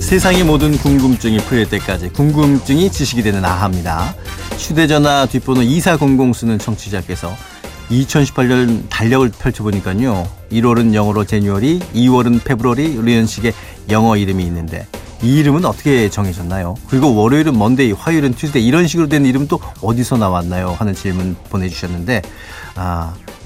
세상의 모든 궁금증이 풀릴 때까지 궁금증이 지식이 되는 아하입니다. 휴대전화 뒷번호 2400 쓰는 청취자께서 2018년 달력을 펼쳐보니까요. 1월은 영어로 제뉴얼이, 2월은 페브러리 이런식의 영어 이름이 있는데 이 이름은 어떻게 정해졌나요? 그리고 월요일은 먼데이, 화요일은 튜즈데이 이런 식으로 된 이름은 또 어디서 나왔나요? 하는 질문 보내주셨는데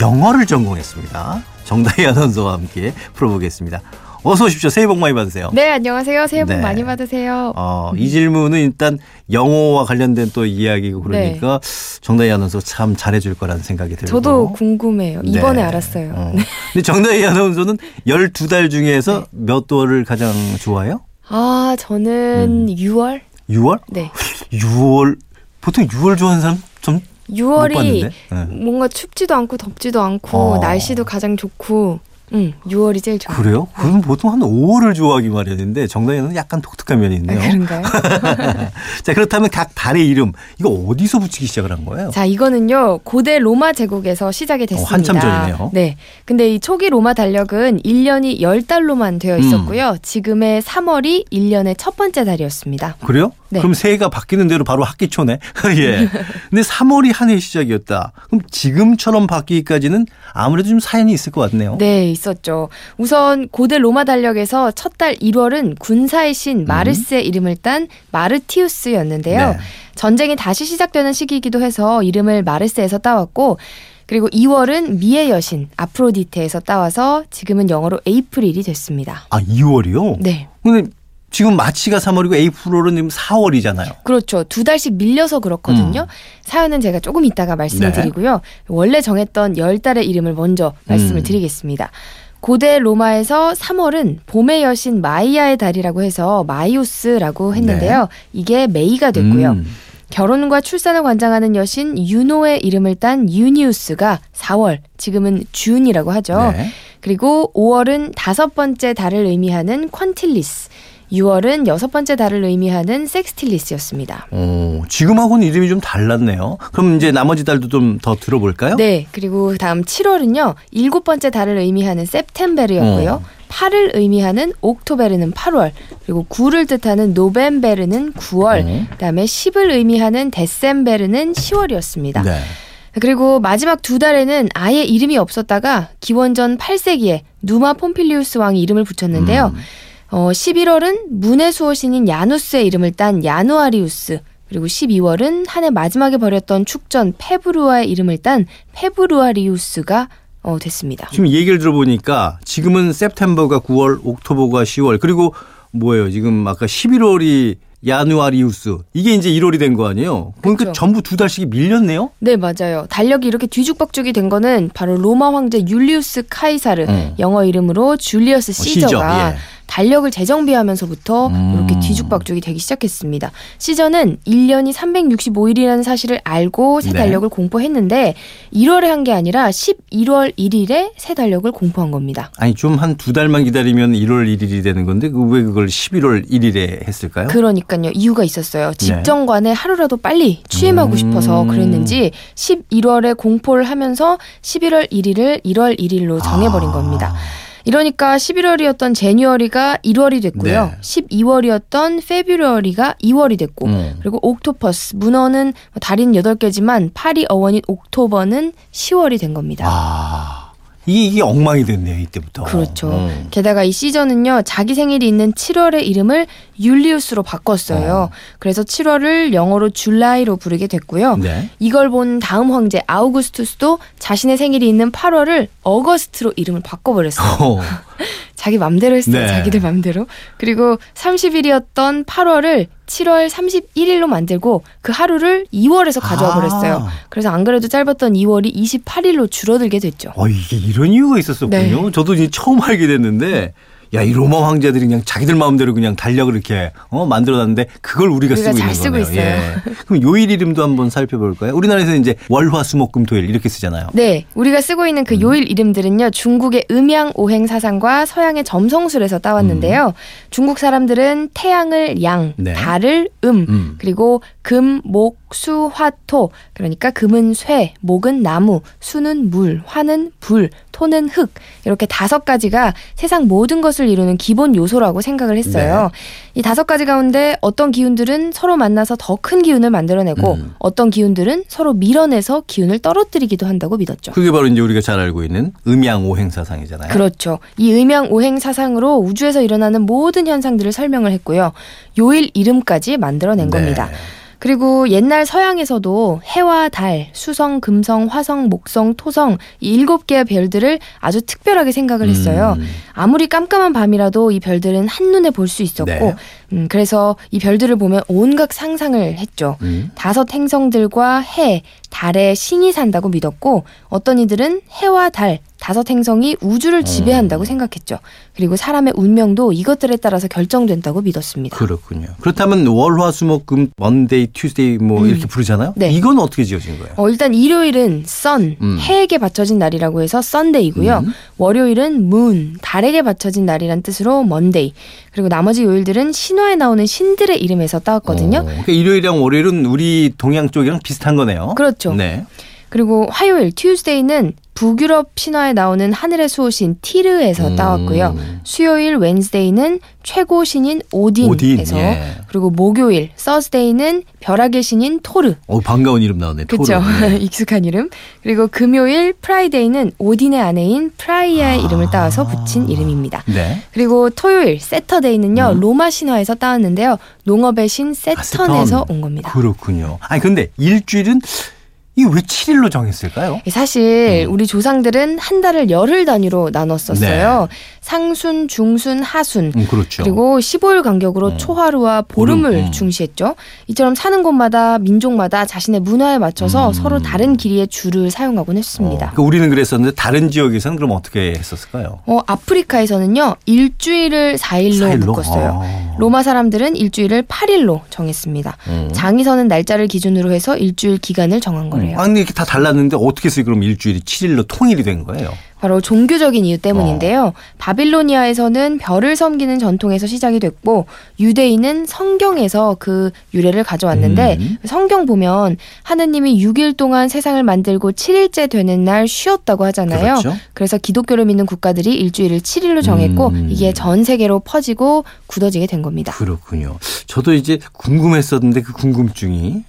영어를 전공했습니다. 정다희 아나운서와 함께 풀어보겠습니다. 어서 오십시오. 새해 복 많이 받으세요. 네, 안녕하세요. 새해 복 많이 받으세요. 이 질문은 일단 영어와 관련된 또 이야기고 그러니까 네. 정다희 아나운서 참 잘해줄 거라는 생각이 들고. 저도 궁금해요. 네. 이번에 알았어요. 근데 정다희 아나운서는 12달 중에서 네. 몇 월을 가장 좋아해요? 아, 저는 6월. 6월? 네. 6월. 보통 6월 좋아하는 사람 좀 6월이 네. 뭔가 춥지도 않고 덥지도 않고 날씨도 가장 좋고 6월이 제일 좋아요. 그래요? 그럼 보통 한 5월을 좋아하기 마련인데 정다희는 약간 독특한 면이 있네요. 아, 그런가요? 자, 그렇다면 각 달의 이름 이거 어디서 붙이기 시작을 한 거예요? 자, 이거는요. 고대 로마 제국에서 시작이 됐습니다. 한참 전이네요. 네. 근데 이 초기 로마 달력은 1년이 10달로만 되어 있었고요. 지금의 3월이 1년의 첫 번째 달이었습니다. 그래요? 네. 그럼 새해가 바뀌는 대로 바로 학기 초네. 예. 근데 3월이 한 해 시작이었다. 그럼 지금처럼 바뀌기까지는 아무래도 좀 사연이 있을 것 같네요. 네. 있었죠. 우선 고대 로마 달력에서 첫 달 1월은 군사의 신 마르스의 이름을 딴 마르티우스였는데요. 네. 전쟁이 다시 시작되는 시기이기도 해서 이름을 마르스에서 따왔고 그리고 2월은 미의 여신 아프로디테에서 따와서 지금은 영어로 에이프릴이 됐습니다. 아, 2월이요? 네. 근데 지금 마치가 3월이고 에이프릴은 4월이잖아요. 그렇죠. 두 달씩 밀려서 그렇거든요. 사연은 제가 조금 이따가 말씀을 드리고요. 원래 정했던 10달의 이름을 먼저 말씀을 드리겠습니다. 고대 로마에서 3월은 봄의 여신 마이아의 달이라고 해서 마이오스라고 했는데요. 이게 메이가 됐고요. 결혼과 출산을 관장하는 여신 유노의 이름을 딴 유니우스가 4월, 지금은 준이라고 하죠. 그리고 5월은 5번째 달을 의미하는 퀀틸리스. 6월은 6번째 달을 의미하는 섹스틸리스였습니다. 오, 지금하고는 이름이 좀 달랐네요. 그럼 이제 나머지 달도 좀 더 들어볼까요? 네. 그리고 다음 7월은요. 7번째 달을 의미하는 셉템베르였고요. 8을 의미하는 옥토베르는 8월, 그리고 9를 뜻하는 노벤베르는 9월, 그다음에 10을 의미하는 데셈베르는 10월이었습니다. 네. 그리고 마지막 두 달에는 아예 이름이 없었다가 기원전 8세기에 누마 폼필리우스 왕이 이름을 붙였는데요. 11월은 문의 수호신인 야누스의 이름을 딴 야누아리우스, 그리고 12월은 한 해 마지막에 벌였던 축전 페브루아의 이름을 딴 페브루아리우스가 됐습니다. 지금 얘기를 들어보니까 지금은 셉템버가 9월, 옥토버가 10월, 그리고 뭐예요? 지금 아까 11월이 야누아리우스. 이게 이제 1월이 된 거 아니에요? 그러니까 그렇죠. 전부 두 달씩 밀렸네요? 네, 맞아요. 달력이 이렇게 뒤죽박죽이 된 거는 바로 로마 황제 율리우스 카이사르, 영어 이름으로 줄리어스 시저가 달력을 재정비하면서부터 이렇게 뒤죽박죽이 되기 시작했습니다. 시저는 1년이 365일이라는 사실을 알고 새 달력을 공포했는데 1월에 한 게 아니라 11월 1일에 새 달력을 공포한 겁니다. 아니, 좀 한 두 달만 기다리면 1월 1일이 되는 건데 왜 그걸 11월 1일에 했을까요? 그러니까요. 이유가 있었어요. 집정관에 하루라도 빨리 취임하고 싶어서 그랬는지 11월에 공포를 하면서 11월 1일을 1월 1일로 정해버린 겁니다. 이러니까 11월이었던 제뉴얼이가 1월이 됐고요. 12월이었던 페브루어리가 2월이 됐고 그리고 옥토퍼스, 문어는 달인 8개지만 파리 어원인 옥토버는 10월이 된 겁니다. 이게 엉망이 됐네요. 이때부터. 그렇죠. 게다가 이 시저는요. 자기 생일이 있는 7월의 이름을 율리우스로 바꿨어요. 그래서 7월을 영어로 줄라이로 부르게 됐고요. 이걸 본 다음 황제 아우구스투스도 자신의 생일이 있는 8월을 어거스트로 이름을 바꿔버렸어요. 자기 맘대로 했어요. 자기들 맘대로. 그리고 30일이었던 8월을 7월 31일로 만들고 그 하루를 2월에서 가져와 버렸어요. 그래서 안 그래도 짧았던 2월이 28일로 줄어들게 됐죠. 이게 이런 이유가 있었었군요. 저도 이제 처음 알게 됐는데 야, 이 로마 황제들이 그냥 자기들 마음대로 그냥 달력을 이렇게 만들어놨는데 그걸 우리가 쓰고 잘 있는 거네요. 쓰고 있어요. 예. 그럼 요일 이름도 한번 살펴볼까요? 우리나라에서는 이제 월화수목금토일 이렇게 쓰잖아요. 네, 우리가 쓰고 있는 그 요일 이름들은요, 중국의 음양 오행 사상과 서양의 점성술에서 따왔는데요. 중국 사람들은 태양을 양, 네. 달을 그리고 금, 목, 수, 화, 토. 그러니까 금은 쇠, 목은 나무, 수는 물, 화는 불, 토는 흙. 이렇게 5가지가 세상 모든 것을 이루는 기본 요소라고 생각을 했어요. 네. 이 5가지 가운데 어떤 기운들은 서로 만나서 더 큰 기운을 만들어내고 어떤 기운들은 서로 밀어내서 기운을 떨어뜨리기도 한다고 믿었죠. 그게 바로 이제 우리가 잘 알고 있는 음양오행 사상이잖아요. 그렇죠. 이 음양오행 사상으로 우주에서 일어나는 모든 현상들을 설명을 했고요. 요일 이름까지 만들어낸 겁니다. 그리고 옛날 서양에서도 해와 달, 수성, 금성, 화성, 목성, 토성 이 7개의 별들을 아주 특별하게 생각을 했어요. 아무리 깜깜한 밤이라도 이 별들은 한눈에 볼 수 있었고 그래서 이 별들을 보면 온갖 상상을 했죠. 5 행성들과 해, 달에 신이 산다고 믿었고 어떤 이들은 해와 달, 5 행성이 우주를 지배한다고 생각했죠. 그리고 사람의 운명도 이것들에 따라서 결정된다고 믿었습니다. 그렇군요. 그렇다면 월화수목금 Monday, Tuesday 뭐 이렇게 부르잖아요. 네. 이건 어떻게 지어진 거예요? 일단 일요일은 sun, 해에게 받쳐진 날이라고 해서 Sunday이고요. 월요일은 moon, 달에게 받쳐진 날이란 뜻으로 Monday. 그리고 나머지 요일들은 신화에 나오는 신들의 이름에서 따왔거든요. 그러니까 일요일이랑 월요일은 우리 동양 쪽이랑 비슷한 거네요. 그렇죠. 네. 그리고 화요일, Tuesday는 북유럽 신화에 나오는 하늘의 수호신 티르에서 따왔고요. 수요일, 웬스데이는 최고 신인 오딘에서 그리고 목요일, 서스데이는 벼락의 신인 토르. 반가운 이름 나오네. 그렇죠. 네. 익숙한 이름. 그리고 금요일, 프라이데이는 오딘의 아내인 프라이아의 이름을 따와서 붙인 이름입니다. 네. 그리고 토요일, 세터데이는요. 로마 신화에서 따왔는데요. 농업의 신 세턴에서 온 겁니다. 그렇군요. 아니 근데 일주일은 이게 왜 7일로 정했을까요? 사실 우리 조상들은 한 달을 열흘 단위로 나눴었어요. 네. 상순, 중순, 하순. 그렇죠. 그리고 15일 간격으로 초하루와 보름을 중시했죠. 이처럼 사는 곳마다 민족마다 자신의 문화에 맞춰서 서로 다른 길이의 줄을 사용하곤 했습니다. 그러니까 우리는 그랬었는데 다른 지역에서는 그럼 어떻게 했었을까요? 아프리카에서는요. 일주일을 4일로 묶었어요. 로마 사람들은 일주일을 8일로 정했습니다. 장위선은 날짜를 기준으로 해서 일주일 기간을 정한 거예요. 아니 이렇게 다 달랐는데 어떻게 해서 그럼 일주일이 7일로 통일이 된 거예요? 바로 종교적인 이유 때문인데요. 바빌로니아에서는 별을 섬기는 전통에서 시작이 됐고 유대인은 성경에서 그 유래를 가져왔는데 성경 보면 하느님이 6일 동안 세상을 만들고 7일째 되는 날 쉬었다고 하잖아요. 그렇죠. 그래서 기독교를 믿는 국가들이 일주일을 7일로 정했고 이게 전 세계로 퍼지고 굳어지게 된 겁니다. 그렇군요. 저도 이제 궁금했었는데 그 궁금증이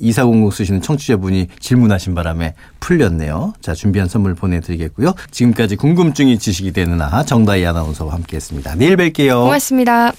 2400 쓰시는 청취자분이 질문하신 바람에 풀렸네요. 자, 준비한 선물 보내드리겠고요. 지금까지 궁금증이 지식이 되는 정다희 아나운서와 함께했습니다. 내일 뵐게요. 고맙습니다.